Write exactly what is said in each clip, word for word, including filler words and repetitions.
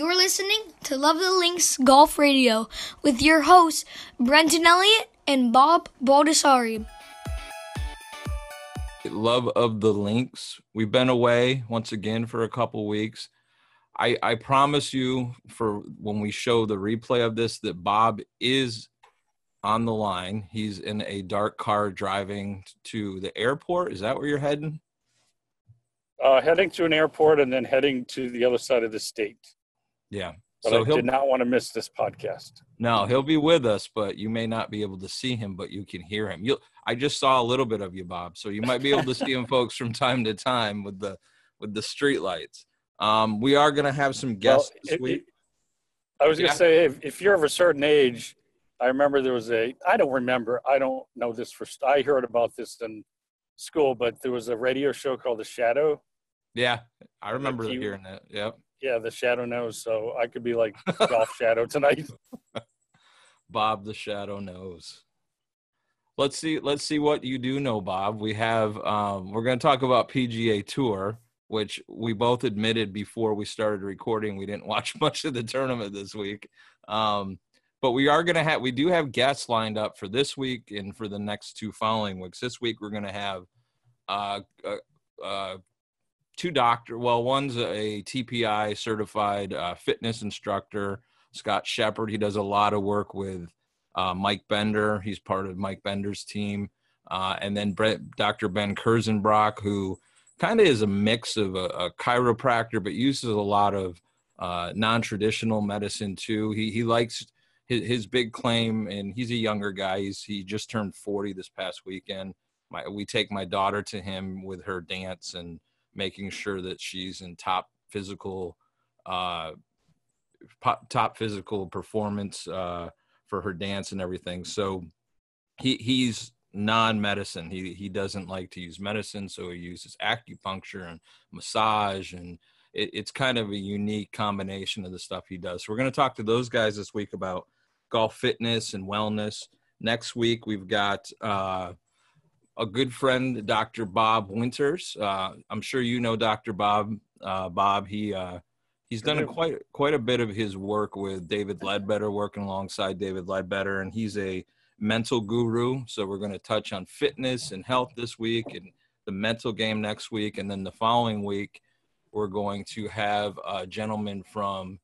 You're listening to Love the Links Golf Radio with your hosts, Brendan Elliott and Bob Baldessari. Love of the Links. We've been away once again for a couple weeks. I, I promise you, for when we show the replay of this, that Bob is on the line. He's in a dark car driving to the airport. Is that where you're heading? Uh, heading to an airport and then heading to the other side of the state. Yeah. But so I he'll, did not want to miss this podcast. No, he'll be with us, but you may not be able to see him, but you can hear him. You'll, I just saw a little bit of you, Bob, so you might be able to see him, folks, from time to time with the with the street lights. Um, we are going to have some guests well, this week. It, I was yeah. going to say, if, if you're of a certain age, I remember there was a – I don't remember. I don't know this for – I heard about this in school, but there was a radio show called The Shadow. Yeah, I remember like hearing that. Yep. Yeah, the Shadow knows, so I could be like Golf Shadow tonight. Bob, the Shadow knows. Let's see. Let's see what you do know, Bob. We have. Um, we're going to talk about P G A Tour, which we both admitted before we started recording we didn't watch much of the tournament this week. Um, but we are going to have. We do have guests lined up for this week and for the next two following weeks. This week we're going to have. Uh, uh, uh, Two doctor, well, one's a T P I certified uh, fitness instructor, Scott Shepard. He does a lot of work with uh, Mike Bender. He's part of Mike Bender's team. Uh, and then Brett, Doctor Ben Kurzenbrock, who kind of is a mix of a, a chiropractor, but uses a lot of uh, non-traditional medicine too. He he likes his, his big claim, and he's a younger guy. He's, he just turned forty this past weekend. My, we take my daughter to him with her dance and making sure that she's in top physical, uh, pop, top physical performance uh, for her dance and everything. So he he's non-medicine. He he doesn't like to use medicine, so he uses acupuncture and massage, and it, it's kind of a unique combination of the stuff he does. So we're going to talk to those guys this week about golf fitness and wellness. Next week we've got. Uh, A good friend, Doctor Bob Winters. Uh, I'm sure you know Doctor Bob. Uh, Bob, he uh, he's done a, quite quite a bit of his work with David Ledbetter, working alongside David Ledbetter, and he's a mental guru. So we're going to touch on fitness and health this week, and the mental game next week, and then the following week, we're going to have a gentleman from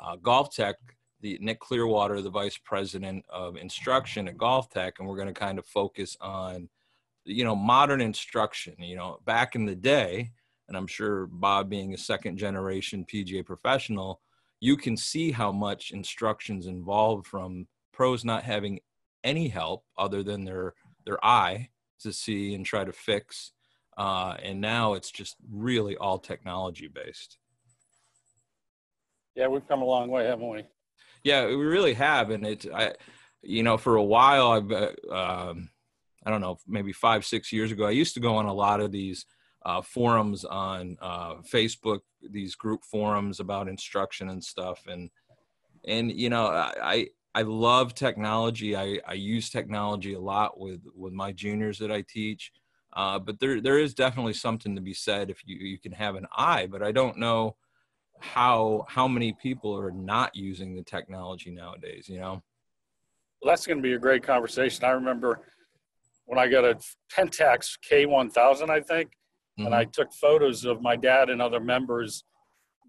uh, Golf Tech, the Nick Clearwater, the vice president of instruction at Golf Tech, and we're going to kind of focus on you know, modern instruction. You know, back in the day, and I'm sure Bob, being a second generation P G A professional, you can see how much instruction's involved, from pros not having any help other than their, their eye to see and try to fix. Uh, and now it's just really all technology based. Yeah. We've come a long way, haven't we? Yeah, we really have. And it's, I, you know, for a while I've, uh, um, I don't know, maybe five, six years ago, I used to go on a lot of these uh, forums on uh, Facebook, these group forums about instruction and stuff. And, and you know, I I love technology. I, I use technology a lot with, with my juniors that I teach. Uh, but there there is definitely something to be said if you, you can have an eye. But I don't know how how many people are not using the technology nowadays, you know? Well, that's going to be a great conversation. I remember when I got a Pentax K one thousand, I think, mm-hmm. and I took photos of my dad and other members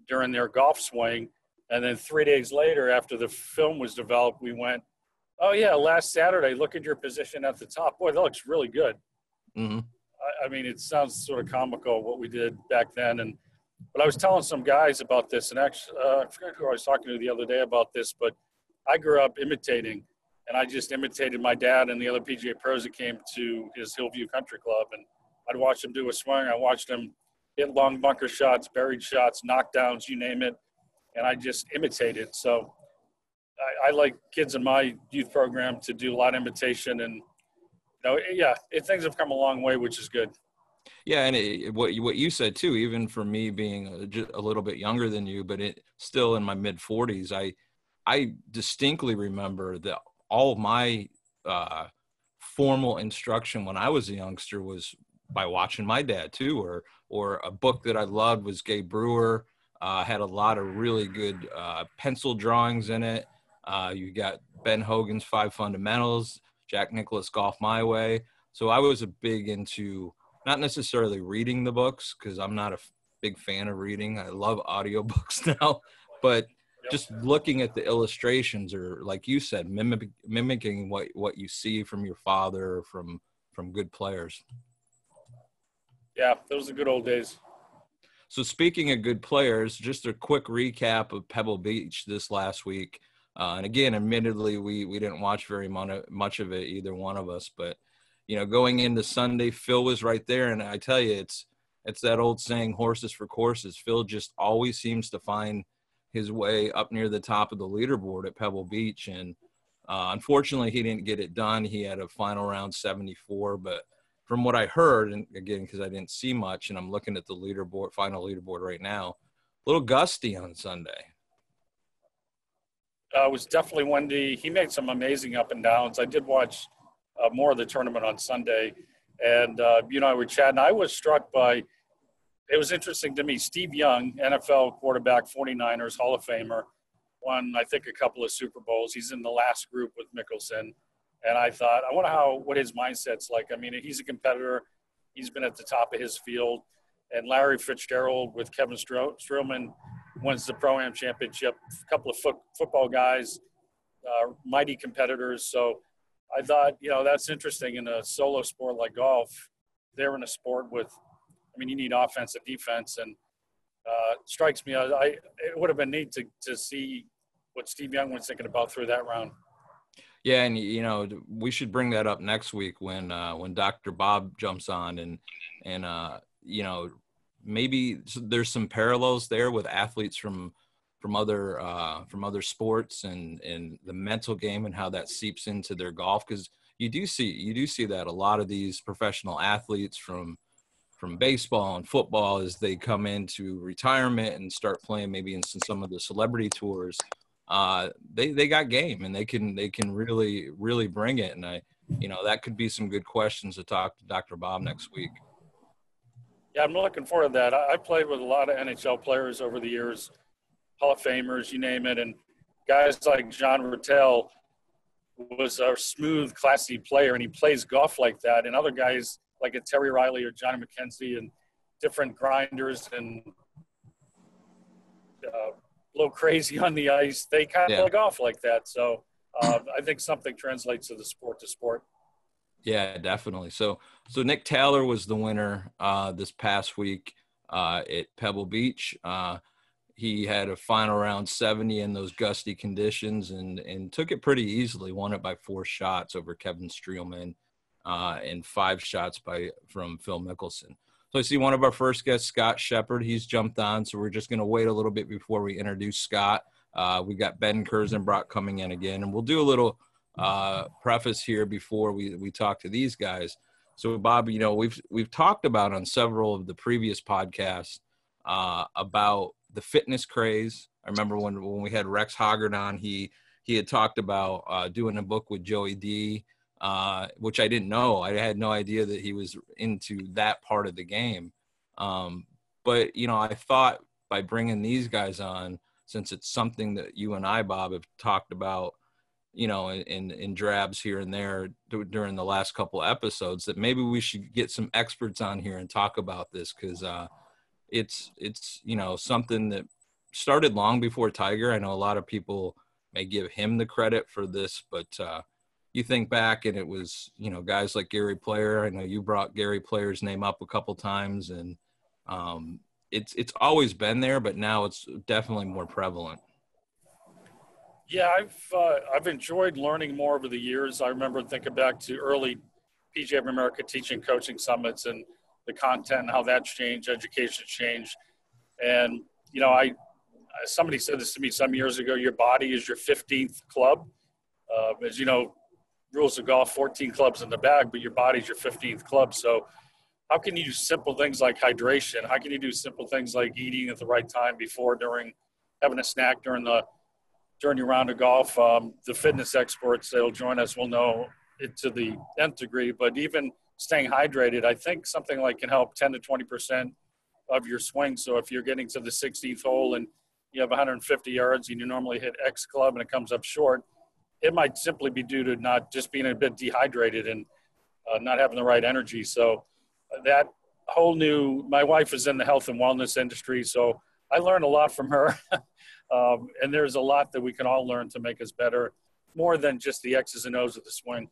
during their golf swing. And then three days later, after the film was developed, we went, oh, yeah, last Saturday, look at your position at the top. Boy, that looks really good. Mm-hmm. I, I mean, it sounds sort of comical what we did back then. And But I was telling some guys about this, and actually, uh, I forgot who I was talking to the other day about this, but I grew up imitating. And I just imitated my dad and the other P G A pros that came to his Hillview Country Club. And I'd watch him do a swing. I watched him hit long bunker shots, buried shots, knockdowns, you name it. And I just imitated. So I, I like kids in my youth program to do a lot of imitation. And, you know, yeah, it, things have come a long way, which is good. Yeah, and it, what, you, what you said, too, even for me being a, a little bit younger than you, but it still in my mid-forties, I, I distinctly remember that – all of my uh, formal instruction when I was a youngster was by watching my dad too, or or a book that I loved was Gay Brewer, Uh, had a lot of really good uh, pencil drawings in it. Uh, you got Ben Hogan's Five Fundamentals, Jack Nicklaus Golf My Way. So I was a big into not necessarily reading the books, because I'm not a f- big fan of reading. I love audiobooks now, but just looking at the illustrations, or like you said, mimic- mimicking what, what you see from your father, or from, from good players. Yeah, those are good old days. So speaking of good players, just a quick recap of Pebble Beach this last week. Uh, and again, admittedly, we, we didn't watch very much of it, either one of us, but you know, going into Sunday, Phil was right there. And I tell you, it's, it's that old saying, horses for courses. Phil just always seems to find his way up near the top of the leaderboard at Pebble Beach. And uh, unfortunately, he didn't get it done. He had a final round seventy-four, but from what I heard, and again, because I didn't see much, and I'm looking at the leaderboard, final leaderboard right now, a little gusty on Sunday. Uh, it was definitely windy. He made some amazing up and downs. I did watch uh, more of the tournament on Sunday. And, uh, you know, I would chat, and I was struck by, it was interesting to me, Steve Young, N F L quarterback, forty-niners, Hall of Famer, won, I think, a couple of Super Bowls. He's in the last group with Mickelson. And I thought, I wonder how, what his mindset's like. I mean, he's a competitor. He's been at the top of his field. And Larry Fitzgerald with Kevin Stroman wins the Pro-Am Championship. A couple of fo- football guys, uh, mighty competitors. So I thought, you know, that's interesting in a solo sport like golf. They're in a sport with, I mean, you need offense and defense. And uh, it strikes me, I, I it would have been neat to, to see what Steve Young was thinking about through that round. Yeah, and, you know, we should bring that up next week when uh, when Doctor Bob jumps on, and, and uh, you know, maybe there's some parallels there with athletes from from other uh, from other sports, and, and the mental game and how that seeps into their golf, because you do see you do see that a lot of these professional athletes from from baseball and football, as they come into retirement and start playing maybe in some, some of the celebrity tours, uh, they they got game, and they can they can really really bring it. And I, you know, that could be some good questions to talk to Doctor Bob next week. Yeah, I'm looking forward to that. I played with a lot of N H L players over the years, Hall of Famers, you name it, and guys like John Rattel was a smooth, classy player, and he plays golf like that. And other guys like a Terry Riley or Johnny McKenzie and different grinders and uh, a little crazy on the ice, they kind of yeah. play golf like that. So uh, I think something translates to the sport to sport. Yeah, definitely. So, so Nick Taylor was the winner uh, this past week uh, at Pebble Beach. Uh, he had a final round seventy in those gusty conditions, and and took it pretty easily. Won it by four shots over Kevin Streelman, uh, and five shots by from Phil Mickelson. So I see one of our first guests, Scott Shepard. He's jumped on, so we're just going to wait a little bit before we introduce Scott. Uh, we got Ben Kurzenbrock coming in again, and we'll do a little uh preface here before we we talk to these guys. So Bob, you know, we've we've talked about on several of the previous podcasts uh about the fitness craze. I remember when when we had Rex Hoggard on, he he had talked about uh doing a book with Joey D, uh which I didn't know. I had no idea that he was into that part of the game. Um but you know, I thought by bringing these guys on, since it's something that you and I, Bob, have talked about, you know, in, in drabs here and there during the last couple episodes, that maybe we should get some experts on here and talk about this. Cause uh, it's, it's, you know, something that started long before Tiger. I know a lot of people may give him the credit for this, but uh, you think back, and it was, you know, guys like Gary Player. I know you brought Gary Player's name up a couple times, and um, it's, it's always been there, but now it's definitely more prevalent. Yeah, I've uh, I've enjoyed learning more over the years. I remember thinking back to early P G A of America teaching coaching summits and the content and how that's changed, education changed. And, you know, I somebody said this to me some years ago, your body is your fifteenth club. Uh, as you know, rules of golf, fourteen clubs in the bag, but your body's your fifteenth club. So how can you do simple things like hydration? How can you do simple things like eating at the right time before, during, having a snack during the during your round of golf? Um, the fitness experts that will join us will know it to the nth degree, but even staying hydrated, I think something like can help ten to twenty percent of your swing. So if you're getting to the sixteenth hole and you have one hundred fifty yards and you normally hit X club and it comes up short, it might simply be due to not just being a bit dehydrated and uh, not having the right energy. So that whole new, my wife is in the health and wellness industry, so I learned a lot from her. um, and there's a lot that we can all learn to make us better, more than just the X's and O's of the swing.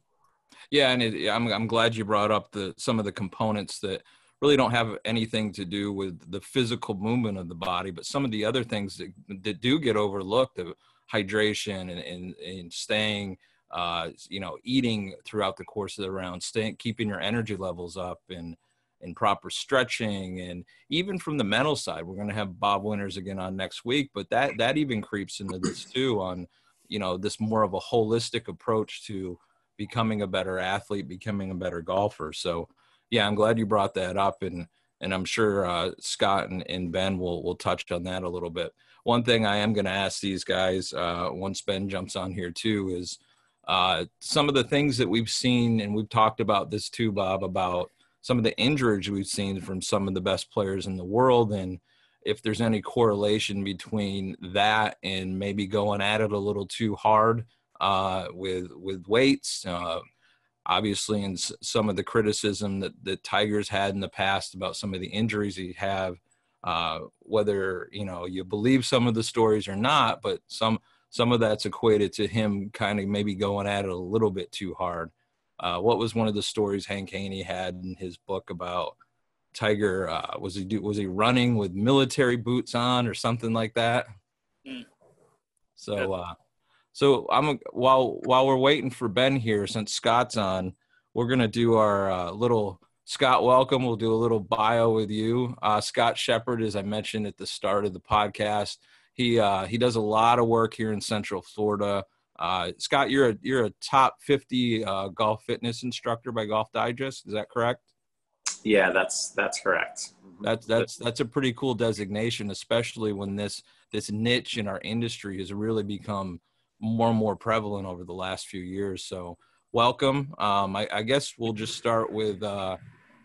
Yeah, and it, I'm, I'm glad you brought up the some of the components that really don't have anything to do with the physical movement of the body, but some of the other things that, that do get overlooked, the hydration and, and, and staying, uh, you know, eating throughout the course of the round, staying, keeping your energy levels up, and and proper stretching, and even from the mental side. We're going to have Bob Winters again on next week, but that, that even creeps into this too, on, you know, this more of a holistic approach to becoming a better athlete, becoming a better golfer. So yeah, I'm glad you brought that up, and and I'm sure uh, Scott and, and Ben will will touch on that a little bit. One thing I am going to ask these guys uh, once Ben jumps on here too is uh, some of the things that we've seen, and we've talked about this too, Bob, about some of the injuries we've seen from some of the best players in the world, and if there's any correlation between that and maybe going at it a little too hard uh, with with weights. Uh, obviously, in some of the criticism that, that Tiger's had in the past about some of the injuries he have, uh, whether, you know, you believe some of the stories or not, but some some of that's equated to him kind of maybe going at it a little bit too hard. Uh, what was one of the stories Hank Haney had in his book about Tiger? Uh, was he was he running with military boots on or something like that? Mm. So, uh, so I'm while while we're waiting for Ben here, since Scott's on, we're gonna do our uh, little Scott welcome. We'll do a little bio with you. Uh, Scott Shepard, as I mentioned at the start of the podcast, he uh, he does a lot of work here in Central Florida. Uh, Scott, you're a, you're a top fifty uh, golf fitness instructor by Golf Digest. Is that correct? Yeah, that's, that's correct. That's, that's, that's a pretty cool designation, especially when this, this niche in our industry has really become more and more prevalent over the last few years. So welcome. Um, I, I guess we'll just start with uh,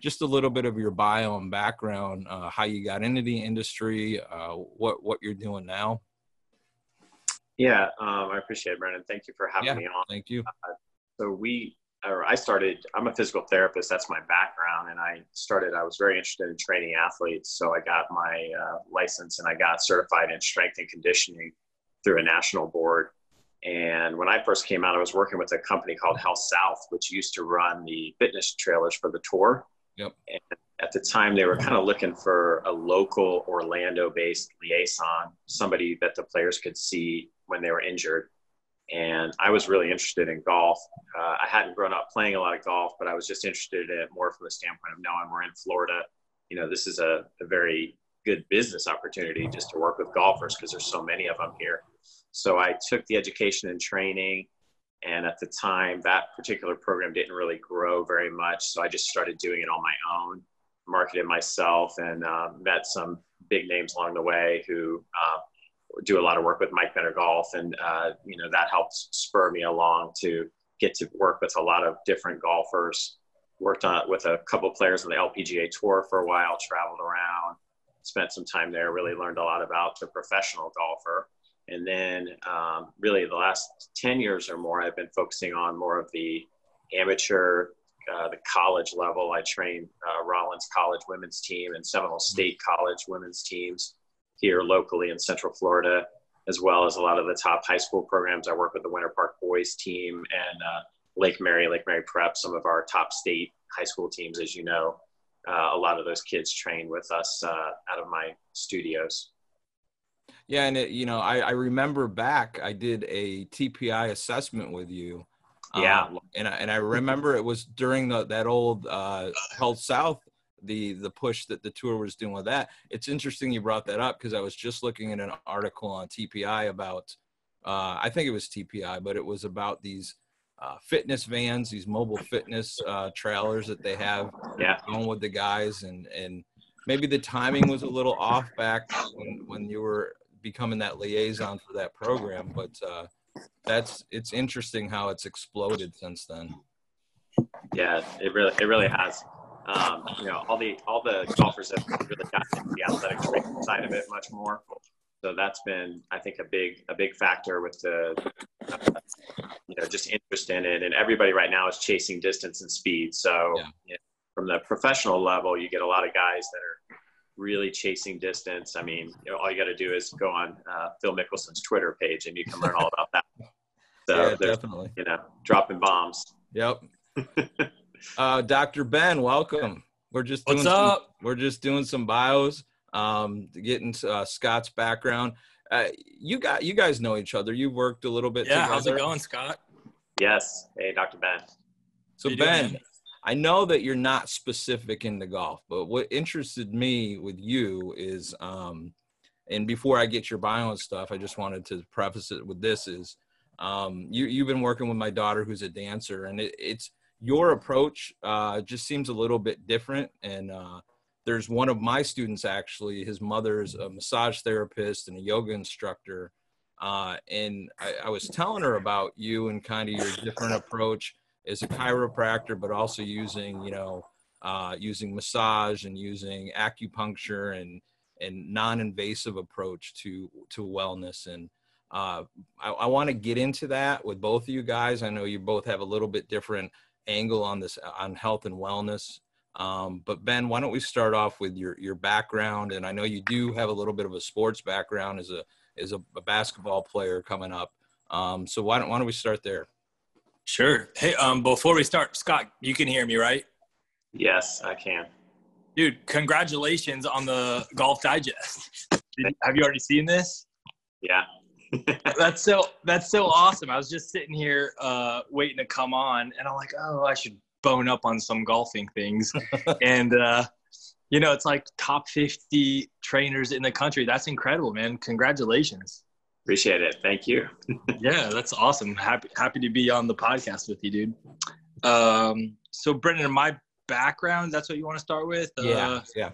just a little bit of your bio and background, uh, how you got into the industry, uh, what, what you're doing now. Yeah, um, I appreciate it, Brendan. Thank you for having yeah, me on. Thank you. Uh, so we, or I started, I'm a physical therapist. That's my background. And I started, I was very interested in training athletes. So I got my uh, license and I got certified in strength and conditioning through a national board. And when I first came out, I was working with a company called Health South, which used to run the fitness trailers for the tour. Yep. And at the time, they were kind of looking for a local Orlando-based liaison, somebody that the players could see when they were injured. And I was really interested in golf. Uh, I hadn't grown up playing a lot of golf, but I was just interested in it more from the standpoint of knowing we're in Florida. You know, this is a, a very good business opportunity just to work with golfers because there's so many of them here. So I took the education and training. And at the time, that particular program didn't really grow very much. So I just started doing it on my own, marketed myself, and uh, met some big names along the way who uh, do a lot of work with Mike Bender Golf. And, uh, you know, that helped spur me along to get to work with a lot of different golfers. Worked on, with a couple of players on the L P G A Tour for a while, traveled around, spent some time there, really learned a lot about the professional golfer. And then um, really the last ten years or more, I've been focusing on more of the amateur, uh, the college level. I train uh, Rollins College women's team and Seminole State College women's teams here locally in Central Florida, as well as a lot of the top high school programs. I work with the Winter Park boys team and uh, Lake Mary, Lake Mary Prep, some of our top state high school teams, as you know. Uh, a lot of those kids train with us uh, out of my studios. Yeah, and it, you know, I, I remember back I did a T P I assessment with you. Yeah, um, and I, and I remember it was during the, that old uh, Health South, the the push that the tour was doing with that. It's interesting you brought that up because I was just looking at an article on T P I about, uh, I think it was T P I, but it was about these uh, fitness vans, these mobile fitness uh, trailers that they have yeah. going with the guys, and and. Maybe the timing was a little off back when, when you were becoming that liaison for that program, but uh, that's it's interesting how it's exploded since then. Yeah, it really it really has. Um, you know, all the all the golfers have really gotten into the athletic training side of it much more. So that's been, I think, a big a big factor with the, uh, you know, just interest in it. And everybody right now is chasing distance and speed. So yeah. you know, from the professional level, you get a lot of guys that are really chasing distance. I mean, you know, all you got to do is go on uh, Phil Mickelson's Twitter page and you can learn all about that. So yeah, definitely. You know, dropping bombs. Yep. Uh, Doctor Ben, welcome. We're just doing What's up? Some, we're just doing some bios, um, getting uh, Scott's background. Uh, you got you guys know each other. You've worked a little bit yeah, together. How's it going, Scott? Yes. Hey, Doctor Ben. So Ben, doing? I know that you're not specific into golf, but what interested me with you is, um, and before I get your bio and stuff, I just wanted to preface it with this is, um, you you've been working with my daughter who's a dancer, and it, it's. Your approach uh, just seems a little bit different. And uh, there's one of my students, actually, his mother's a massage therapist and a yoga instructor. Uh, and I, I was telling her about you and kind of your different approach as a chiropractor, but also using, you know, uh, using massage and using acupuncture and, and non-invasive approach to, to wellness. And uh, I, I want to get into that with both of you guys. I know you both have a little bit different angle on this, on health and wellness. Um, but Ben, why don't we start off with your, your background? And I know you do have a little bit of a sports background as a, as a, a basketball player coming up. Um, so why don't, why don't we start there? Sure. Hey, um, before we start, Scott, you can hear me, right? Yes, I can. Dude, congratulations on the Golf Digest. Have you already seen this? Yeah. that's so that's so awesome. I was just sitting here uh waiting to come on, and I'm like, oh, I should bone up on some golfing things. And uh you know, it's like top fifty trainers in the country. That's incredible, man. Congratulations. Appreciate it. Thank you. Yeah, that's awesome. Happy happy to be on the podcast with you, dude. Um so Brendan, my background, that's what you want to start with? Yeah. Uh, yeah.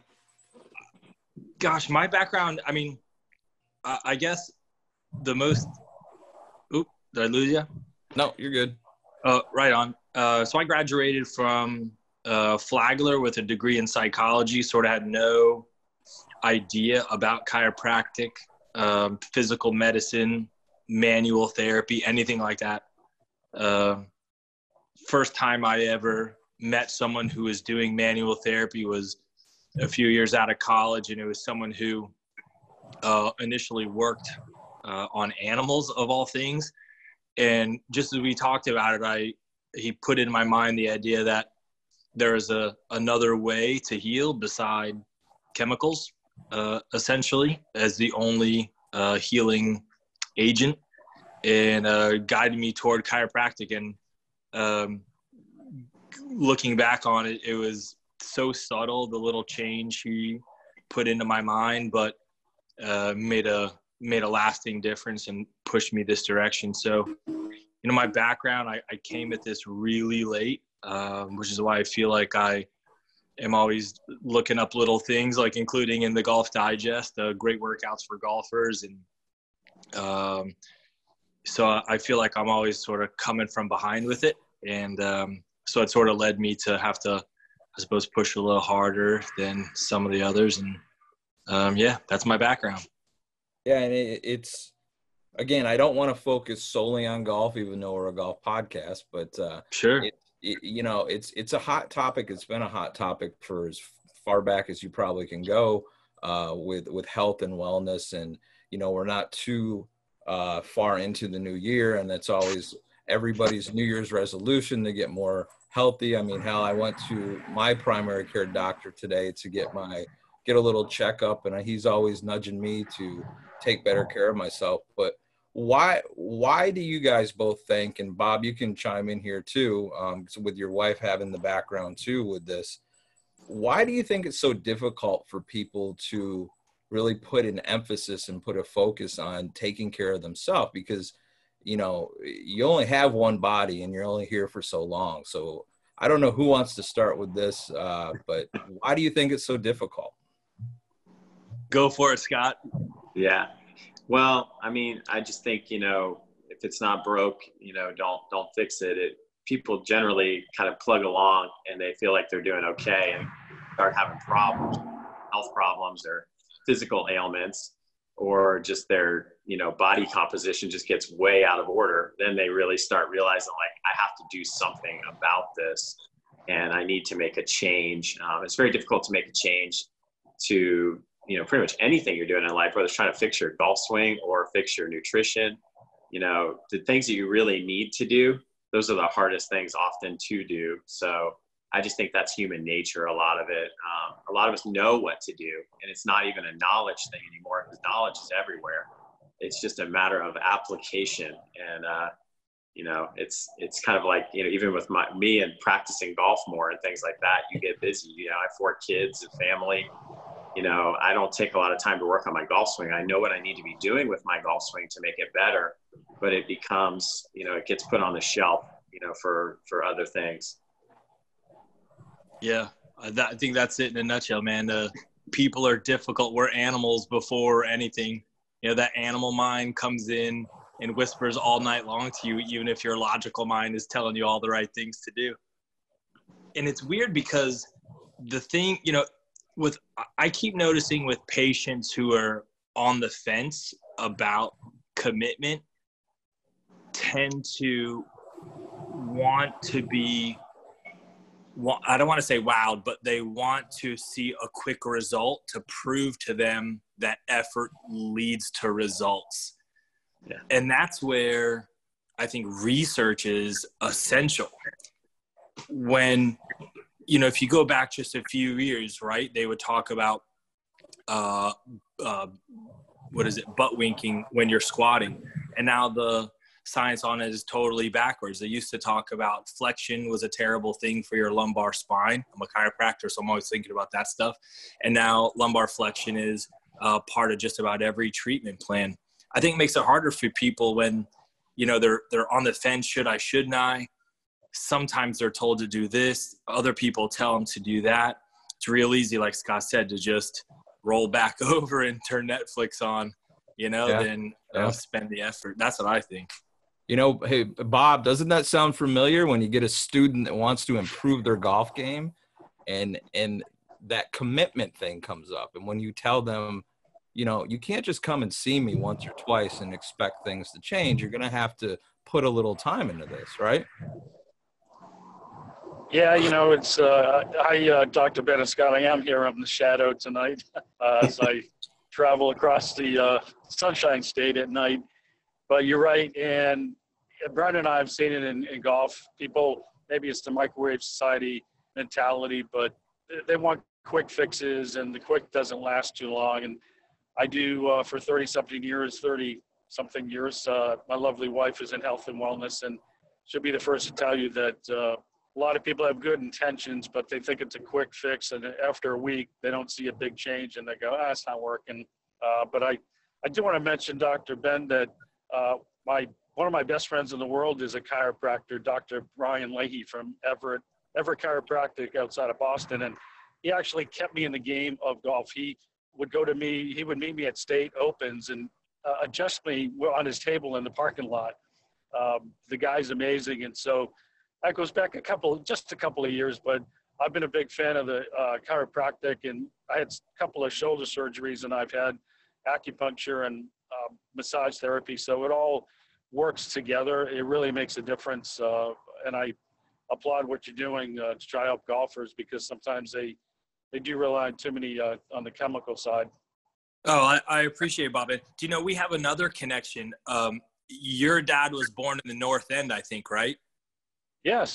Gosh, my background, I mean, I, I guess the most – oop, did I lose you? No, you're good. Uh, right on. Uh, so I graduated from uh, Flagler with a degree in psychology, sort of had no idea about chiropractic, um, physical medicine, manual therapy, anything like that. Uh, first time I ever met someone who was doing manual therapy was a few years out of college, and it was someone who uh, initially worked – Uh, on animals of all things. And just as we talked about it, I he put in my mind the idea that there is a another way to heal beside chemicals, uh, essentially, as the only uh, healing agent, and uh, guided me toward chiropractic. And um, looking back on it, it was so subtle, the little change he put into my mind, but uh, made a made a lasting difference and pushed me this direction. So, you know, my background, I, I came at this really late, um, which is why I feel like I am always looking up little things, like including in the Golf Digest, uh, great workouts for golfers. And um, so I feel like I'm always sort of coming from behind with it. And um, so it sort of led me to have to, I suppose, push a little harder than some of the others. And um, yeah, that's my background. Yeah, and it, it's, again, I don't want to focus solely on golf, even though we're a golf podcast, but, uh, sure. It, it, you know, it's it's a hot topic. It's been a hot topic for as far back as you probably can go uh, with, with health and wellness. And, you know, we're not too uh, far into the new year, and that's always everybody's New Year's resolution to get more healthy. I mean, hell, I went to my primary care doctor today to get my get a little checkup, and he's always nudging me to take better care of myself. But why, why do you guys both think, and Bob, you can chime in here too, um, so with your wife having the background too with this, why do you think it's so difficult for people to really put an emphasis and put a focus on taking care of themselves? Because, you know, you only have one body and you're only here for so long. So I don't know who wants to start with this, uh, but why do you think it's so difficult? Go for it, Scott. Yeah. Well, I mean, I just think, you know, if it's not broke, you know, don't, don't fix it. It people generally kind of plug along and they feel like they're doing okay and start having problems, health problems or physical ailments, or just their, you know, body composition just gets way out of order. Then they really start realizing, like, I have to do something about this and I need to make a change. Um, it's very difficult to make a change to, you know, pretty much anything you're doing in life, whether it's trying to fix your golf swing or fix your nutrition. You know, the things that you really need to do, those are the hardest things often to do. So I just think that's human nature, a lot of it. Um, a lot of us know what to do, and it's not even a knowledge thing anymore, because knowledge is everywhere. It's just a matter of application. And, uh, you know, it's it's kind of like, you know, even with my, me and practicing golf more and things like that, you get busy. You know, I have four kids and family. You know, I don't take a lot of time to work on my golf swing. I know what I need to be doing with my golf swing to make it better, but it becomes, you know, it gets put on the shelf, you know, for, for other things. Yeah, that, I think that's it in a nutshell, man. Uh, people are difficult. We're animals before anything. You know, that animal mind comes in and whispers all night long to you, even if your logical mind is telling you all the right things to do. And it's weird because the thing, you know, with, I keep noticing with patients who are on the fence about commitment tend to want to be, I don't want to say wowed, but they want to see a quick result to prove to them that effort leads to results. Yeah. And that's where I think research is essential. When, you know, if you go back just a few years, right, they would talk about, uh, uh, what is it, butt winking when you're squatting. And now the science on it is totally backwards. They used to talk about flexion was a terrible thing for your lumbar spine. I'm a chiropractor, so I'm always thinking about that stuff. And now lumbar flexion is uh, part of just about every treatment plan. I think it makes it harder for people when, you know, they're they're on the fence. Should I? Shouldn't I? Sometimes they're told to do this. Other people tell them to do that. It's real easy, like Scott said, to just roll back over and turn Netflix on, you know, yeah. then yeah. Uh, spend the effort. That's what I think. You know, hey, Bob, doesn't that sound familiar when you get a student that wants to improve their golf game and and that commitment thing comes up? And when you tell them, you know, you can't just come and see me once or twice and expect things to change. You're going to have to put a little time into this, right? Yeah, you know, it's uh, – I, uh, Doctor Bennett Scott, I am here up in the shadow tonight uh, as I travel across the uh, Sunshine State at night. But you're right, and Brendan and I have seen it in, in golf. People, maybe it's the microwave society mentality, but they want quick fixes, and the quick doesn't last too long. And I do uh, for thirty-something years, thirty-something years, uh, my lovely wife is in health and wellness, and she'll be the first to tell you that uh, a lot of people have good intentions, but they think it's a quick fix, and after a week, they don't see a big change, and they go, ah, it's not working. Uh, but I, I do want to mention, Doctor Ben, that Uh, my one of my best friends in the world is a chiropractor, Doctor Brian Leahy from Everett, Everett Chiropractic outside of Boston. And he actually kept me in the game of golf. He would go to me, he would meet me at state opens and uh, adjust me on his table in the parking lot. Um, the guy's amazing. And so that goes back a couple, just a couple of years, but I've been a big fan of the uh, chiropractic, and I had a couple of shoulder surgeries, and I've had acupuncture and Uh, massage therapy, so it all works together. It really makes a difference, uh, and I applaud what you're doing uh, to try help golfers, because sometimes they they do rely on too many uh, on the chemical side. Oh, I, I appreciate it, Bob. Do you know we have another connection? Um, your dad was born in the North End, I think, right? Yes.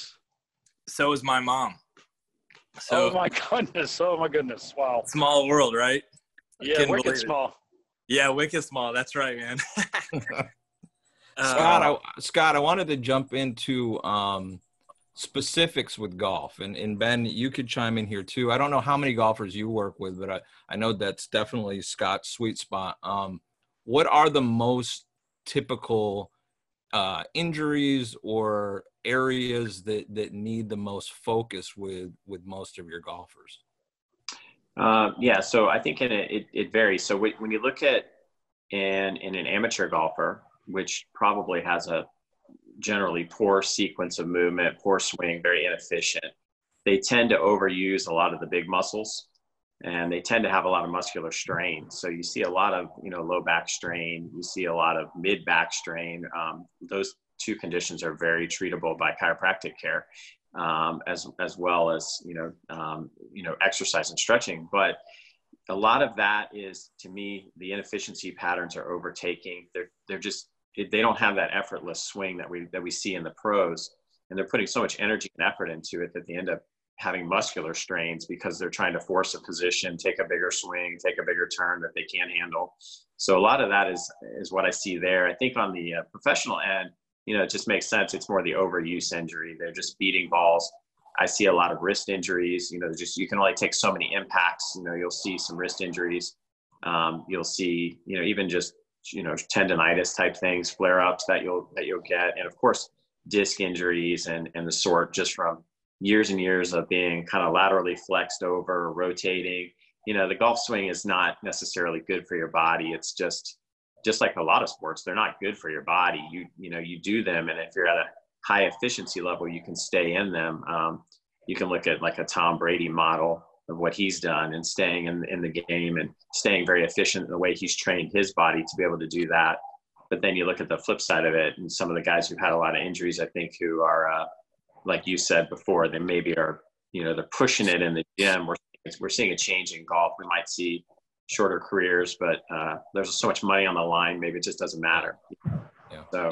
So is my mom. So, oh my goodness! Oh my goodness! Wow. Small world, right? Yeah, wicked small. Yeah, wicked small. That's right, man. Scott, I, Scott, I wanted to jump into um, specifics with golf. And, and Ben, you could chime in here too. I don't know how many golfers you work with, but I, I know that's definitely Scott's sweet spot. Um, what are the most typical uh, injuries or areas that, that need the most focus with, with most of your golfers? Um, yeah, so I think in a, it, it varies. So w- when you look at in, in an amateur golfer, which probably has a generally poor sequence of movement, poor swing, very inefficient. They tend to overuse a lot of the big muscles, and they tend to have a lot of muscular strain. So you see a lot of, you know, low back strain, you see a lot of mid back strain. Um, those two conditions are very treatable by chiropractic care, um, as, as well as, you know, um, you know, exercise and stretching. But a lot of that is, to me, the inefficiency patterns are overtaking. They're, they're just, they don't have that effortless swing that we, that we see in the pros. And they're putting so much energy and effort into it that they end up having muscular strains because they're trying to force a position, take a bigger swing, take a bigger turn that they can't handle. So a lot of that is, is what I see there. I think on the uh, professional end, you know, it just makes sense. It's more the overuse injury. They're just beating balls. I see a lot of wrist injuries. You know, just, you can only take so many impacts. You know, you'll see some wrist injuries. Um, you'll see, you know, even just, you know, tendonitis type things, flare ups that you'll, that you'll get. And of course, disc injuries and, and the sort, just from years and years of being kind of laterally flexed over, rotating. You know, the golf swing is not necessarily good for your body. It's just, just like a lot of sports, they're not good for your body. You, you know, you do them, and if you're at a high efficiency level, you can stay in them. Um, you can look at like a Tom Brady model of what he's done and staying in, in the game and staying very efficient in the way he's trained his body to be able to do that. But then you look at the flip side of it, and some of the guys who've had a lot of injuries, I think, who are, uh, like you said before, they maybe are, you know, they're pushing it in the gym. We're, we're seeing a change in golf. We might see shorter careers, but uh, there's so much money on the line, maybe it just doesn't matter. Yeah. So,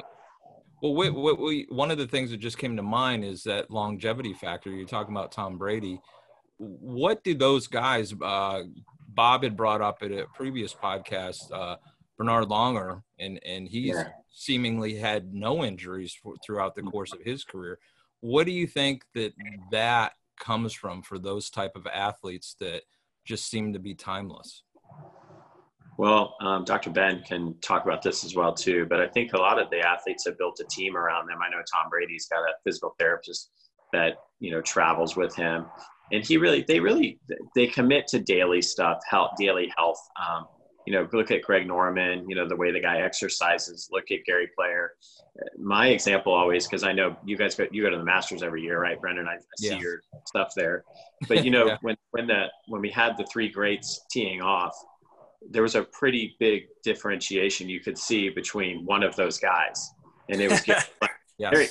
well, we, we, we, one of the things that just came to mind is that longevity factor. You're talking about Tom Brady. What do those guys, uh, Bob had brought up at a previous podcast, uh, Bernard Longer, and, and he's yeah. seemingly had no injuries for, throughout the course of his career. What do you think that that comes from for those type of athletes that just seem to be timeless? Well, um, Doctor Ben can talk about this as well, too, but I think a lot of the athletes have built a team around them. I know Tom Brady's got a physical therapist that, you know, travels with him, and he really, they really, they commit to daily stuff, health, daily health. Um, you know, look at Greg Norman, you know, the way the guy exercises, look at Gary Player. My example always, because I know you guys go, you go to the Masters every year, right, Brendan? I, I yeah. see your stuff there. But, you know, yeah. when, when, the, when we had the three greats teeing off, there was a pretty big differentiation you could see between one of those guys. And it was Gary yes. Gary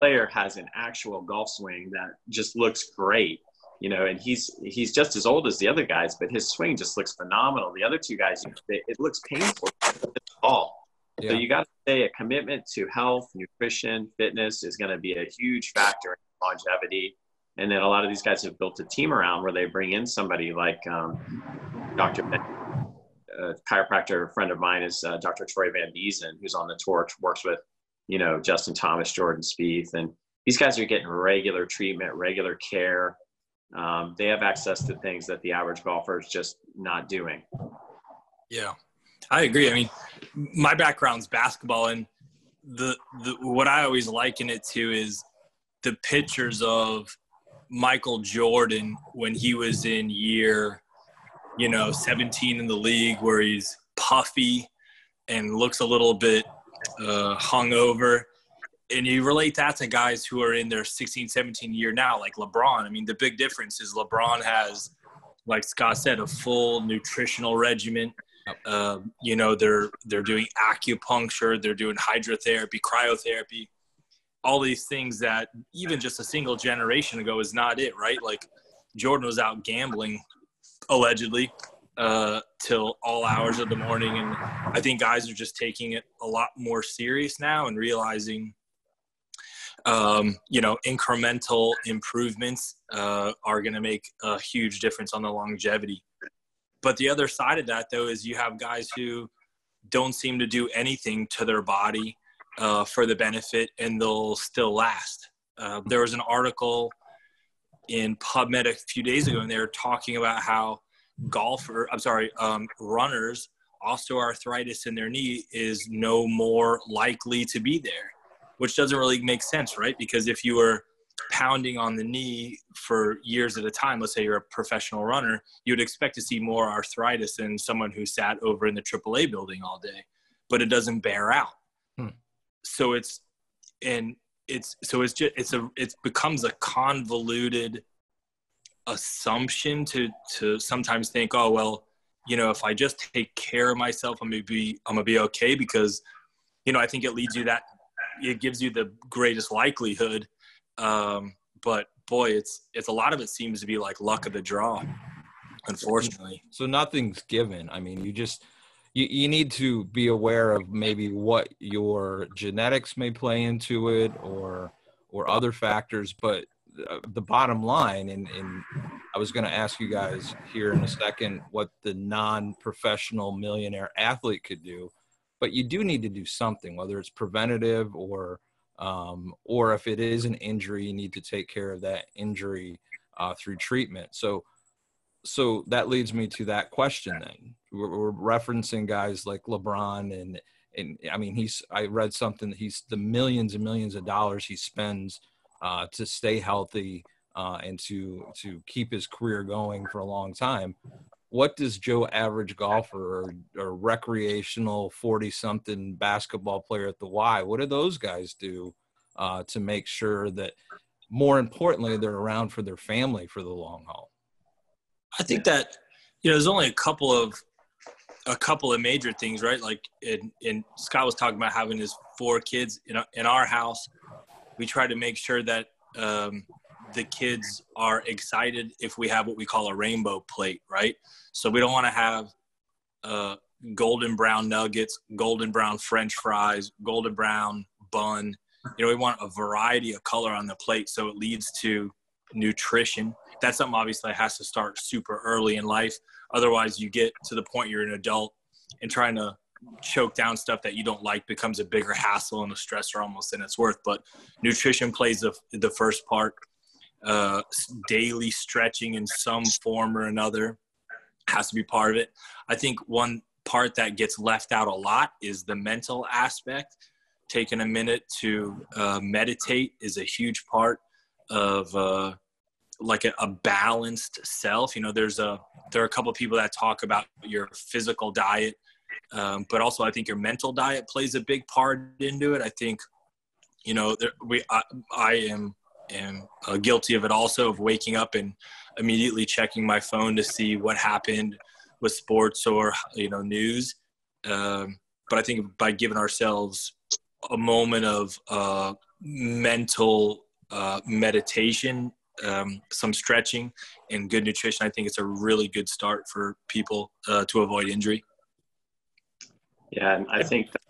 Player has an actual golf swing that just looks great. You know, and he's he's just as old as the other guys, but his swing just looks phenomenal. The other two guys, it, it looks painful to all. Yeah. So you got to say a commitment to health, nutrition, fitness is going to be a huge factor in longevity. And then a lot of these guys have built a team around where they bring in somebody like um, Doctor Ben. A chiropractor friend of mine is uh, Doctor Troy Van Dezen, who's on the tour, works with, you know, Justin Thomas, Jordan Spieth. And these guys are getting regular treatment, regular care. Um, they have access to things that the average golfer is just not doing. Yeah, I agree. I mean, my background's basketball, and the, the what I always liken it to is the pictures of Michael Jordan when he was in year, you know, seventeen in the league, where he's puffy and looks a little bit uh, hungover. And you relate that to guys who are in their sixteen, seventeen year now, like LeBron. I mean, the big difference is LeBron has, like Scott said, a full nutritional regimen. Uh, you know, they're they're doing acupuncture, they're doing hydrotherapy, cryotherapy, all these things that even just a single generation ago is not it, right? Like Jordan was out gambling, allegedly, uh, till all hours of the morning. And I think guys are just taking it a lot more serious now and realizing – Um, you know, incremental improvements uh, are going to make a huge difference on the longevity. But the other side of that, though, is you have guys who don't seem to do anything to their body uh, for the benefit, and they'll still last. Uh, there was an article in PubMed a few days ago, and they were talking about how golfer, I'm sorry, um, runners, osteoarthritis in their knee is no more likely to be there. Which doesn't really make sense, right? Because if you were pounding on the knee for years at a time, let's say you're a professional runner, you would expect to see more arthritis than someone who sat over in the triple A building all day, but it doesn't bear out. Hmm. So it's and it's, so it's just, it's a, it becomes a convoluted assumption to, to sometimes think, oh, well, you know, if I just take care of myself, I'm going to be, I'm going to be okay. Because, you know, I think it leads you that, it gives you the greatest likelihood. Um, but boy, it's, it's a lot of it seems to be like luck of the draw, unfortunately. So nothing's given. I mean, you just, you, you need to be aware of maybe what your genetics may play into it, or, or other factors, but the bottom line, and, and I was going to ask you guys here in a second what the non-professional millionaire athlete could do, but you do need to do something, whether it's preventative or, um, or if it is an injury, you need to take care of that injury uh, through treatment. So, so that leads me to that question. Then we're, we're referencing guys like LeBron, and, and I mean, he's, I read something that he's the millions and millions of dollars he spends Uh, to stay healthy uh, and to to keep his career going for a long time. What does Joe average golfer or, or recreational forty-something basketball player at the Y, what do those guys do uh, to make sure that, more importantly, they're around for their family for the long haul? I think that, you know, there's only a couple of a couple of major things, right? Like, in, in Scott was talking about having his four kids in, in our house. We try to make sure that um, the kids are excited if we have what we call a rainbow plate, right? So we don't want to have uh, golden brown nuggets, golden brown French fries, golden brown bun. You know, we want a variety of color on the plate, so it leads to nutrition. That's something obviously that has to start super early in life. Otherwise, you get to the point you're an adult and trying to choke down stuff that you don't like becomes a bigger hassle and a stressor almost than it's worth. But nutrition plays the, the first part, uh, daily stretching in some form or another has to be part of it. I think one part that gets left out a lot is the mental aspect. Taking a minute to uh, meditate is a huge part of uh, like a, a balanced self. You know, there's a, there are a couple of people that talk about your physical diet, Um, but also I think your mental diet plays a big part into it. I think, you know, there, we, I, I am, am uh, guilty of it also, of waking up and immediately checking my phone to see what happened with sports or, you know, news. Um, but I think by giving ourselves a moment of uh, mental uh, meditation, um, some stretching and good nutrition, I think it's a really good start for people uh, to avoid injury. Yeah, and I think that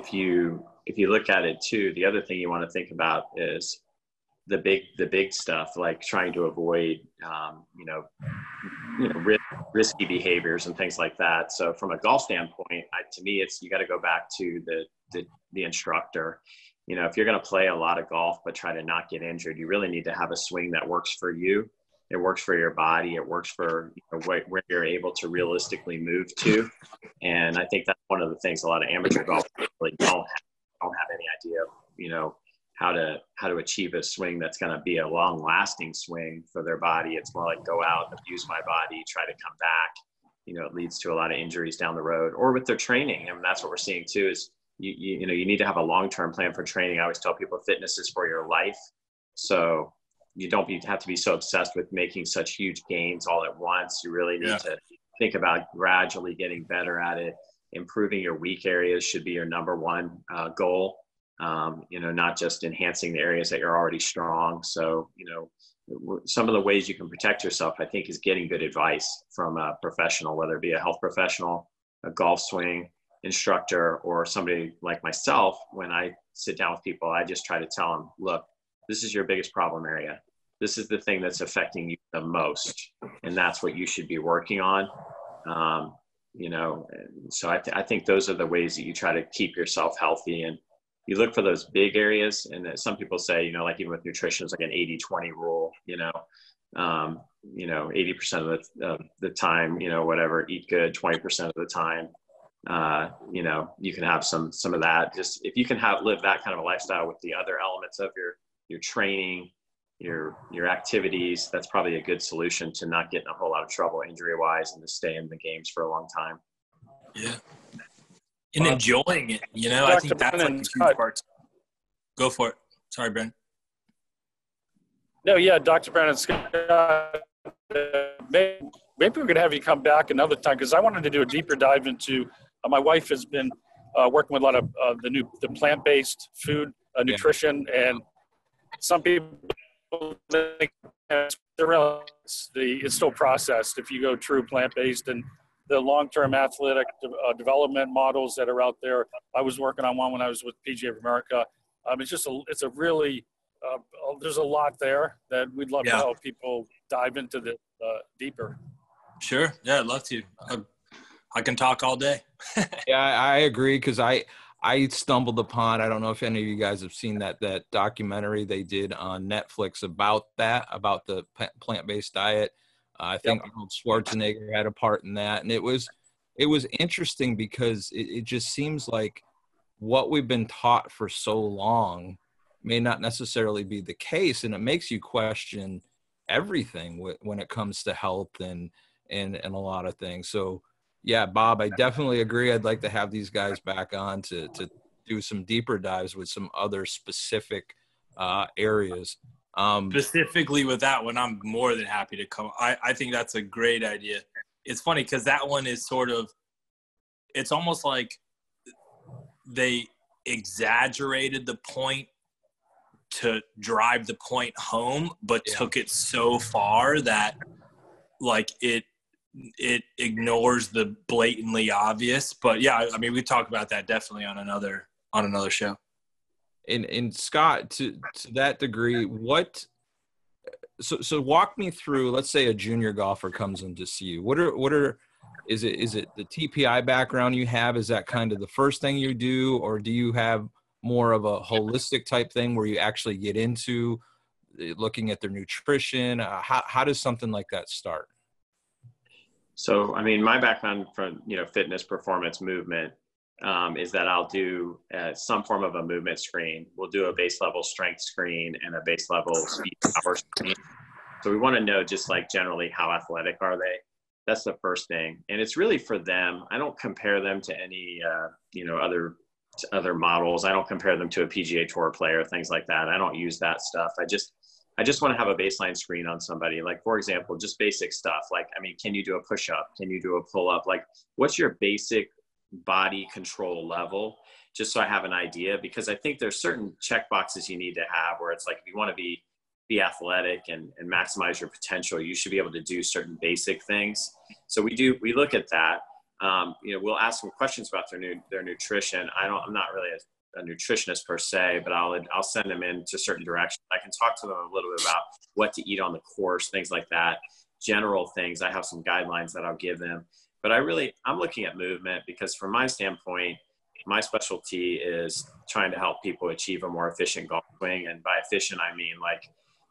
if you if you look at it too, the other thing you want to think about is the big the big stuff, like trying to avoid um, you know you know risk, risky behaviors and things like that. So from a golf standpoint, I, to me, it's you got to go back to the, the the instructor. You know, if you're going to play a lot of golf but try to not get injured, you really need to have a swing that works for you. It works for your body. It works for you know, where you're able to realistically move to. And I think that's one of the things a lot of amateur golfers really don't have, don't have any idea of, you know, how to, how to achieve a swing that's going to be a long lasting swing for their body. It's more like go out, abuse my body, try to come back. You know, it leads to a lot of injuries down the road or with their training. I mean, that's what we're seeing too, is you, you, you know, you need to have a long-term plan for training. I always tell people fitness is for your life. So you don't be, have to be so obsessed with making such huge gains all at once. You really need yeah. to think about gradually getting better at it. Improving your weak areas should be your number one uh, goal. Um, you know, not just enhancing the areas that you're already strong. So, you know, some of the ways you can protect yourself, I think, is getting good advice from a professional, whether it be a health professional, a golf swing instructor, or somebody like myself. When I sit down with people, I just try to tell them, look, this is your biggest problem area. This is the thing that's affecting you the most. And that's what you should be working on. Um, you know, so I, th- I think those are the ways that you try to keep yourself healthy. And you look for those big areas. And some people say, you know, like even with nutrition, it's like an eighty twenty rule, you know, um, you know, eighty percent of the, uh, the time, you know, whatever, eat good, twenty percent of the time. Uh, you know, you can have some, some of that. Just if you can have, live that kind of a lifestyle with the other elements of your, your training, your your activities, that's probably a good solution to not getting a whole lot of trouble injury-wise and to stay in the games for a long time. Yeah. And enjoying it, you know, Doctor I think that's Brennan, like a huge part. Go for it. Sorry, Brent. No, yeah, Doctor Brandon Scott, uh, maybe, maybe we're going to have you come back another time, because I wanted to do a deeper dive into uh, – my wife has been uh, working with a lot of uh, the new the plant-based food, uh, nutrition, yeah. and some people think it's still processed if you go true plant-based, and the long-term athletic de uh, development models that are out there. I was working on one when I was with P G A of America. Um, it's just a, it's a really uh, there's a lot there that we'd love yeah. to help people dive into the uh, deeper. Sure, yeah, I'd love to. I, I can talk all day. Yeah, I agree, because I I stumbled upon. I don't know if any of you guys have seen that that documentary they did on Netflix about that about the plant-based diet. Uh, I think yep. Arnold Schwarzenegger had a part in that, and it was it was interesting because it, it just seems like what we've been taught for so long may not necessarily be the case. And it makes you question everything when it comes to health and, and, and a lot of things. So yeah, Bob, I definitely agree. I'd like to have these guys back on to, to do some deeper dives with some other specific uh, areas. Um, Specifically with that one, I'm more than happy to come. I, I think that's a great idea. It's funny, 'cause that one is sort of, it's almost like, they exaggerated the point to drive the point home, but yeah. took it so far that like it, it ignores the blatantly obvious. But yeah, I mean, we talk about that definitely on another, on another show. And, and Scott, to, to that degree, what, so, so walk me through, let's say a junior golfer comes in to see you. What are, what are, Is it, is it the T P I background you have? Is that kind of the first thing you do? Or do you have more of a holistic type thing where you actually get into looking at their nutrition? Uh, how, how does something like that start? So, I mean, my background from, you know, fitness, performance, movement um, is that I'll do uh, some form of a movement screen. We'll do a base level strength screen and a base level speed power screen. So we want to know just like generally how athletic are they? That's the first thing. And it's really for them. I don't compare them to any, uh, you know, other, other models. I don't compare them to a P G A Tour player, things like that. I don't use that stuff. I just, I just want to have a baseline screen on somebody. Like, for example, just basic stuff. Like, I mean, can you do a push up? Can you do a pull up? Like, what's your basic body control level? Just so I have an idea, because I think there's certain check boxes you need to have where it's like, if you want to be be athletic and, and maximize your potential, you should be able to do certain basic things. So we do, we look at that. Um, you know, we'll ask them questions about their new, their nutrition. I don't, I'm not really a, a nutritionist per se, but I'll, I'll send them into certain directions. I can talk to them a little bit about what to eat on the course, things like that, general things. I have some guidelines that I'll give them, but I really, I'm looking at movement because from my standpoint, my specialty is trying to help people achieve a more efficient golf swing. And by efficient, I mean like,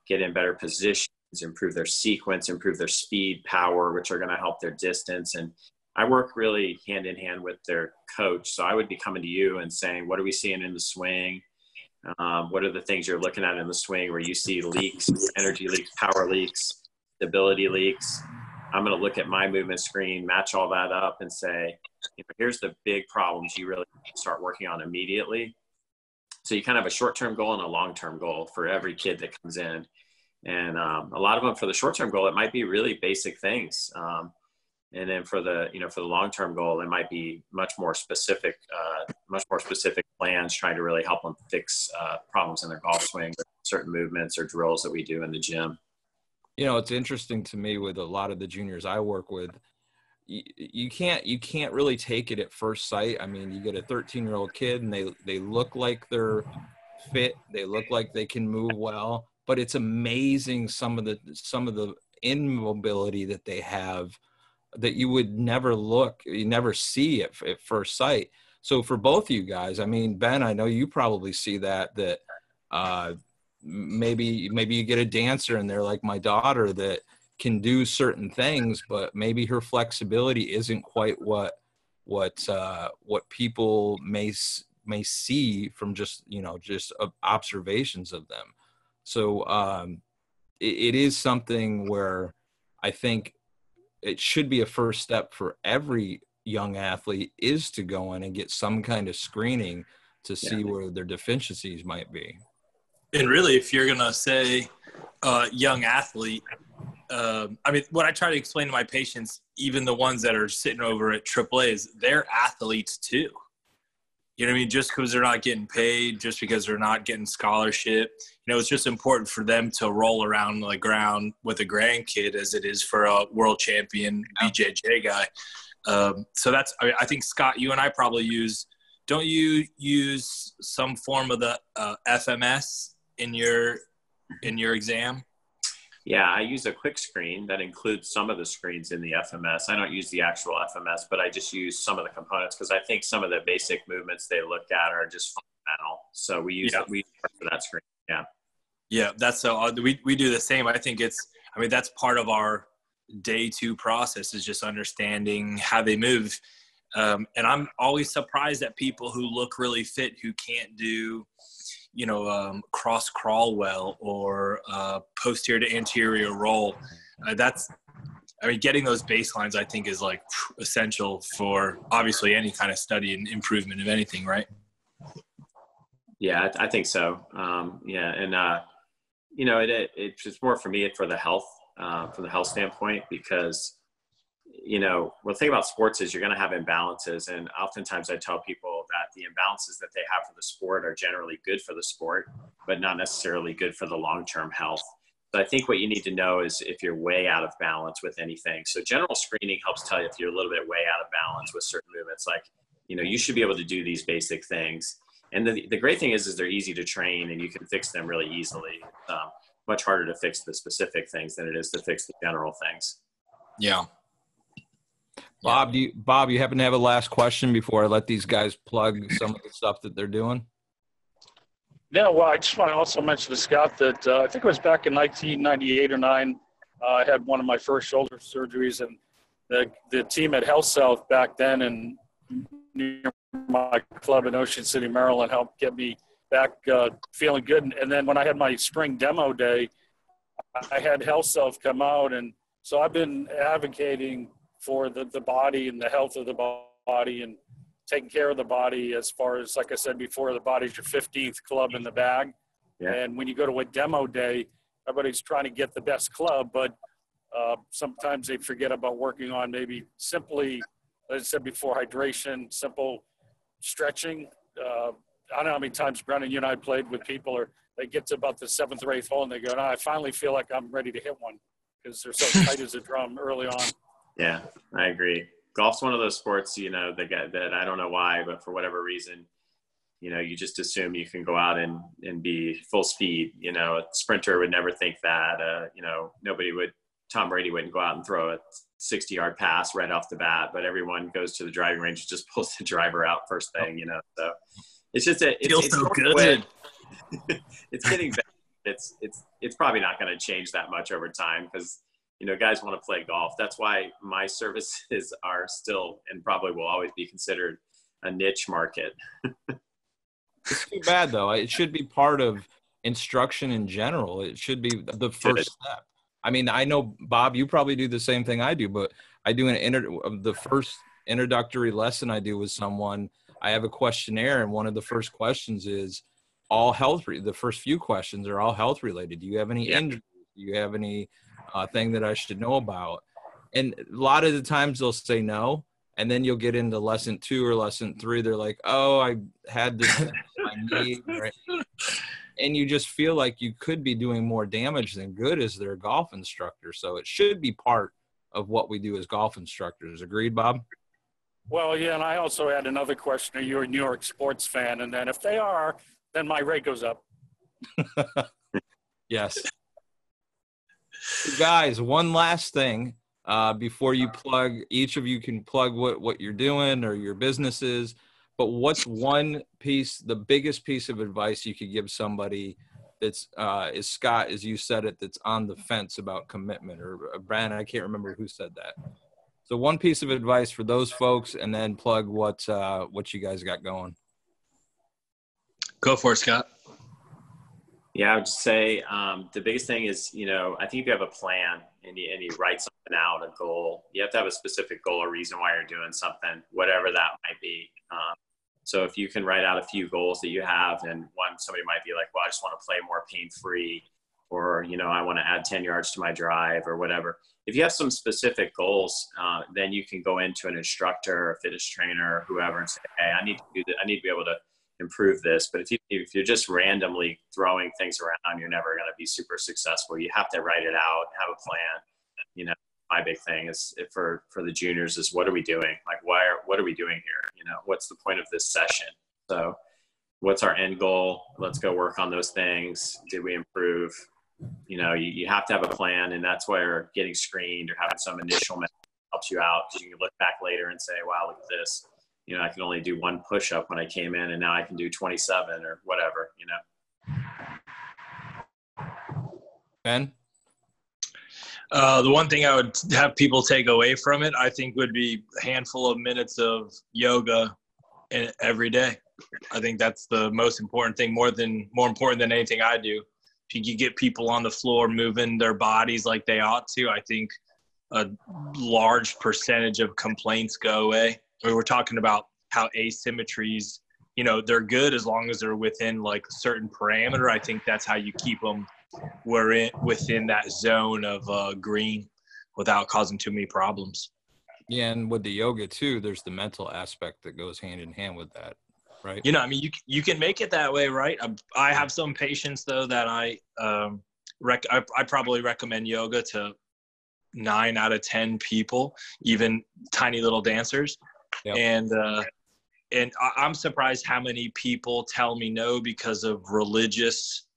get in better positions, improve their sequence, improve their speed, power, which are going to help their distance. And I work really hand in hand with their coach. So I would be coming to you and saying, what are we seeing in the swing? Um, what are the things you're looking at in the swing where you see leaks, energy leaks, power leaks, stability leaks? I'm going to look at my movement screen, match all that up and say, you know, here's the big problems you really need to start working on immediately. So you kind of have a short-term goal and a long-term goal for every kid that comes in. And um, a lot of them for the short-term goal, it might be really basic things. Um, and then for the, you know, for the long-term goal, it might be much more specific, uh, much more specific plans trying to really help them fix uh, problems in their golf swing, with certain movements or drills that we do in the gym. You know, it's interesting to me with a lot of the juniors I work with, you, you can't, you can't really take it at first sight. I mean, you get a thirteen year old kid and they, they look like they're fit. They look like they can move well. But it's amazing some of the some of the immobility that they have that you would never look, you never see it at first sight. So for both you guys, I mean, Ben, I know you probably see that that uh, maybe maybe you get a dancer in there like my daughter that can do certain things, but maybe her flexibility isn't quite what what uh, what people may may see from just you know just observations of them. So um, it, it is something where I think it should be a first step for every young athlete is to go in and get some kind of screening to see yeah. where their deficiencies might be. And really, if you're going to say uh, young athlete, uh, I mean, what I try to explain to my patients, even the ones that are sitting over at triple A, is they're athletes too. You know what I mean? Just because they're not getting paid, just because they're not getting scholarship, you know, it's just important for them to roll around the ground with a grandkid as it is for a world champion B J J guy. Um, so that's, I, mean, I think, Scott, you and I probably use, don't you use some form of the uh, F M S in your, in your exam? Yeah, I use a quick screen that includes some of the screens in the F M S. I don't use the actual F M S, but I just use some of the components because I think some of the basic movements they look at are just fundamental. So we use yeah. we use for that screen. Yeah, yeah, that's so odd. We we do the same. I think it's. I mean, that's part of our day two process is just understanding how they move. Um, and I'm always surprised at people who look really fit who can't do, you know, um, cross crawl well or uh, posterior to anterior roll. Uh, that's, I mean, getting those baselines, I think, is like essential for obviously any kind of study and improvement of anything, right? Yeah, I, I think so. Um, yeah, and uh, you know, it, it it's just more for me for the health, uh, from the health standpoint, because you know, well, the thing about sports is you're going to have imbalances. And oftentimes I tell people that the imbalances that they have for the sport are generally good for the sport, but not necessarily good for the long-term health. But I think what you need to know is if you're way out of balance with anything. So general screening helps tell you if you're a little bit way out of balance with certain movements, like, you know, you should be able to do these basic things. And the, the great thing is, is they're easy to train and you can fix them really easily. Um, much harder to fix the specific things than it is to fix the general things. Yeah. Bob, do you, Bob, you happen to have a last question before I let these guys plug some of the stuff that they're doing? No, well, I just want to also mention to Scott that uh, I think it was back in nineteen ninety-eight or nine, uh, I had one of my first shoulder surgeries, and the, the team at Health South back then in near my club in Ocean City, Maryland, helped get me back uh, feeling good. And, and then when I had my spring demo day, I had Health South come out, and so I've been advocating for the, the body and the health of the body and taking care of the body as far as, like I said before, the body's your fifteenth club in the bag. Yeah. And when you go to a demo day, everybody's trying to get the best club, but uh, sometimes they forget about working on maybe simply, as I said before, hydration, simple stretching. Uh, I don't know how many times Brendan, you and I played with people, or they get to about the seventh or eighth hole and they go, no, I finally feel like I'm ready to hit one because they're so tight as a drum early on. Yeah, I agree. Golf's one of those sports, you know, that, that I don't know why, but for whatever reason, you know, you just assume you can go out and, and be full speed. You know, a sprinter would never think that, uh, you know, nobody would, Tom Brady wouldn't go out and throw a sixty yard pass right off the bat, but everyone goes to the driving range, just pulls the driver out first thing, you know, so it's just, a, it's, feels it's so good. It's getting better. It's, it's, it's probably not going to change that much over time because, you know, guys want to play golf. That's why my services are still and probably will always be considered a niche market. It's too bad, though. It should be part of instruction in general. It should be the first step. I mean, I know, Bob, you probably do the same thing I do, but I do an inter- the first introductory lesson I do with someone. I have a questionnaire, and one of the first questions is all health. Re- the first few questions are all health related. Do you have any yeah. injuries? Do you have any Uh, thing that I should know about? And a lot of the times they'll say no, and then you'll get into lesson two or lesson three, they're like, oh, I had this my knee, right? And you just feel like you could be doing more damage than good as their golf instructor. So it should be part of what we do as golf instructors. Agreed, Bob? Well, yeah, and I also had another question. Are you a New York sports fan? And then if they are, then my rate goes up. Yes. Guys, one last thing uh, before you plug, each of you can plug what, what you're doing or your businesses, but what's one piece, the biggest piece of advice you could give somebody that's, uh, is Scott, as you said it, that's on the fence about commitment, or uh, Brandon, I can't remember who said that. So one piece of advice for those folks, and then plug what, uh, what you guys got going. Go for it, Scott. Yeah, I would just say um, the biggest thing is, you know, I think if you have a plan and you, and you write something out, a goal, you have to have a specific goal or reason why you're doing something, whatever that might be. Um, So if you can write out a few goals that you have, and one, somebody might be like, well, I just want to play more pain-free, or, you know, I want to add ten yards to my drive or whatever. If you have some specific goals, uh, then you can go into an instructor, a fitness trainer, or whoever, and say, hey, I need to do that. I need to be able to improve this. But if, you, if you're just randomly throwing things around, you're never going to be super successful. You have to write it out, have a plan. You know, my big thing is for, for the juniors is, what are we doing? Like, why are, what are we doing here? You know, what's the point of this session? So what's our end goal? Let's go work on those things. Did we improve? You know, you, you have to have a plan, and that's where getting screened or having some initial method helps you out, because you can look back later and say, wow, look at this. You know, I can only do one push-up when I came in, and now I can do twenty-seven or whatever, you know. Ben? Uh, the one thing I would have people take away from it, I think, would be a handful of minutes of yoga every day. I think that's the most important thing, more than more important than anything I do. If you get people on the floor moving their bodies like they ought to, I think a large percentage of complaints go away. We were talking about how asymmetries, you know, they're good as long as they're within like a certain parameter. I think that's how you keep them we're in, within that zone of uh, green without causing too many problems. Yeah, and with the yoga too, there's the mental aspect that goes hand in hand with that. Right. You know, I mean, you you can make it that way, right? I, I have some patients though that I um, rec I, I probably recommend yoga to nine out of ten people, even tiny little dancers, yep. and uh, and I, I'm surprised how many people tell me no because of religious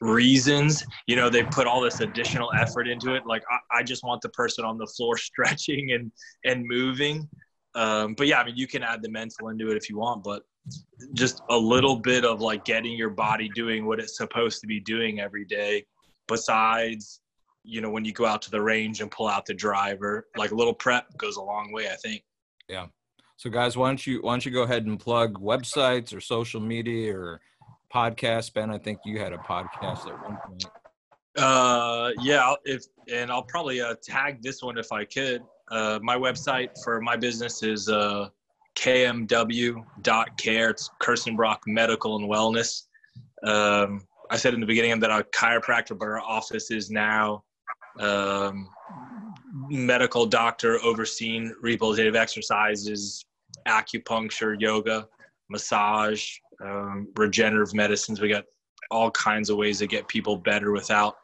reasons. You know, they put all this additional effort into it. Like I, I just want the person on the floor stretching and and moving. Um, but yeah, I mean, you can add the mental into it if you want, but just a little bit of like getting your body doing what it's supposed to be doing every day. Besides, you know, when you go out to the range and pull out the driver, like a little prep goes a long way, I think. Yeah. So guys, why don't you, why don't you go ahead and plug websites or social media or podcasts? Ben, I think you had a podcast at one point. Uh, yeah. If, and I'll probably uh, tag this one if I could. Uh, my website for my business is uh, k m w dot care. It's Kurzenbrock Medical and Wellness. Um, I said in the beginning that I'm a chiropractor, but our office is now um, medical doctor overseeing rehabilitative exercises, acupuncture, yoga, massage, um, regenerative medicines. We got all kinds of ways to get people better without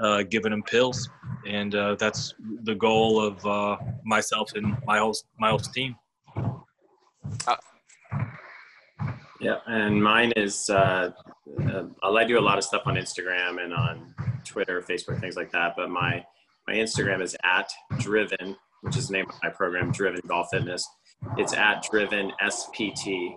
uh, giving them pills. And uh, that's the goal of uh, myself and my whole, my whole team. Uh, yeah. And mine is, uh, uh, I do a lot of stuff on Instagram and on Twitter, Facebook, things like that. But my, my Instagram is at Driven, which is the name of my program, Driven Golf Fitness. It's at Driven S P T.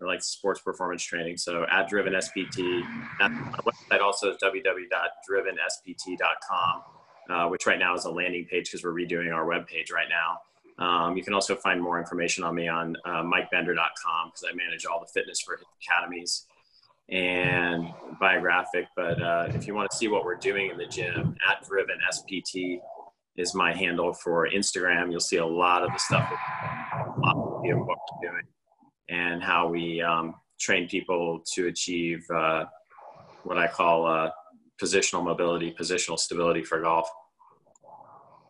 Like sports performance training. So at Driven S P T, my website also is w w w dot driven s p t dot com, uh, which right now is a landing page because we're redoing our webpage right now. Um, you can also find more information on me on uh, mike bender dot com, because I manage all the fitness for academies and biographic. But uh, if you want to see what we're doing in the gym, at Driven S P T is my handle for Instagram. You'll see a lot of the stuff, a lot of what we're doing, and how we um, train people to achieve uh, what I call uh, positional mobility, positional stability for golf.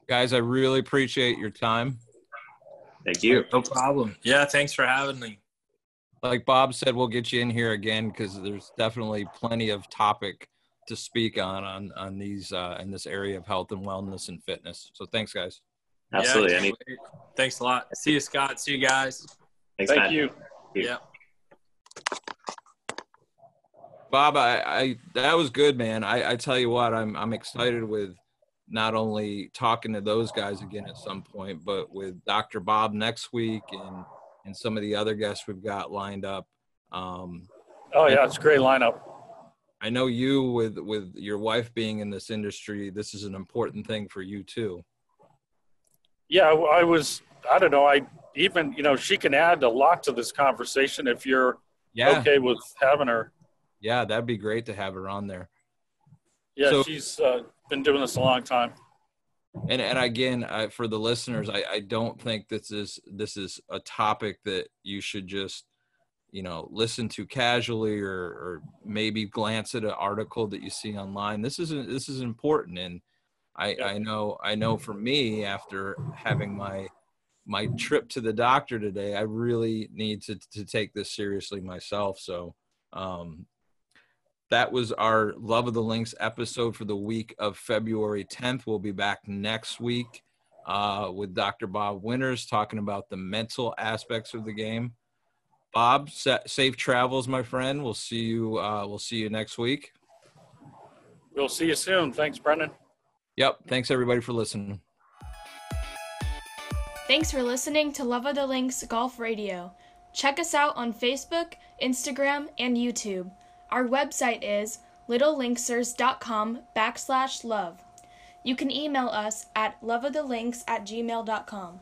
Guys, I really appreciate your time. Thank you. No problem. Yeah, thanks for having me. Like Bob said, we'll get you in here again, because there's definitely plenty of topic to speak on on, on these uh, in this area of health and wellness and fitness. So thanks, guys. Absolutely. Yeah, thanks. thanks a lot. See you, Scott. See you guys. Thanks, Thank you. you. Yeah, Bob, I, I that was good, man. I, I tell you what, I'm I'm excited with not only talking to those guys again at some point, but with Doctor Bob next week and and some of the other guests we've got lined up. Um, oh yeah, it's a great lineup. I know you with with your wife being in this industry, this is an important thing for you too. Yeah, I was. I don't know. I. Even, you know, she can add a lot to this conversation if you're yeah. okay with having her. Yeah, that'd be great to have her on there. Yeah, so, she's uh, been doing this a long time. And and again, I, for the listeners, I, I don't think this is this is a topic that you should just, you know, listen to casually or, or maybe glance at an article that you see online. This is this is important, and I I know I know for me, after having my my trip to the doctor today, I really need to to take this seriously myself. So um, that was our Love of the Links episode for the week of February tenth. We'll be back next week uh, with Doctor Bob Winters talking about the mental aspects of the game. Bob, sa- safe travels, my friend. We'll see you. Uh, we'll see you next week. We'll see you soon. Thanks, Brendan. Yep. Thanks everybody for listening. Thanks for listening to Love of the Links Golf Radio. Check us out on Facebook, Instagram, and YouTube. Our website is littlelinksers.com backslash love. You can email us at loveofthelinks at gmail dot com.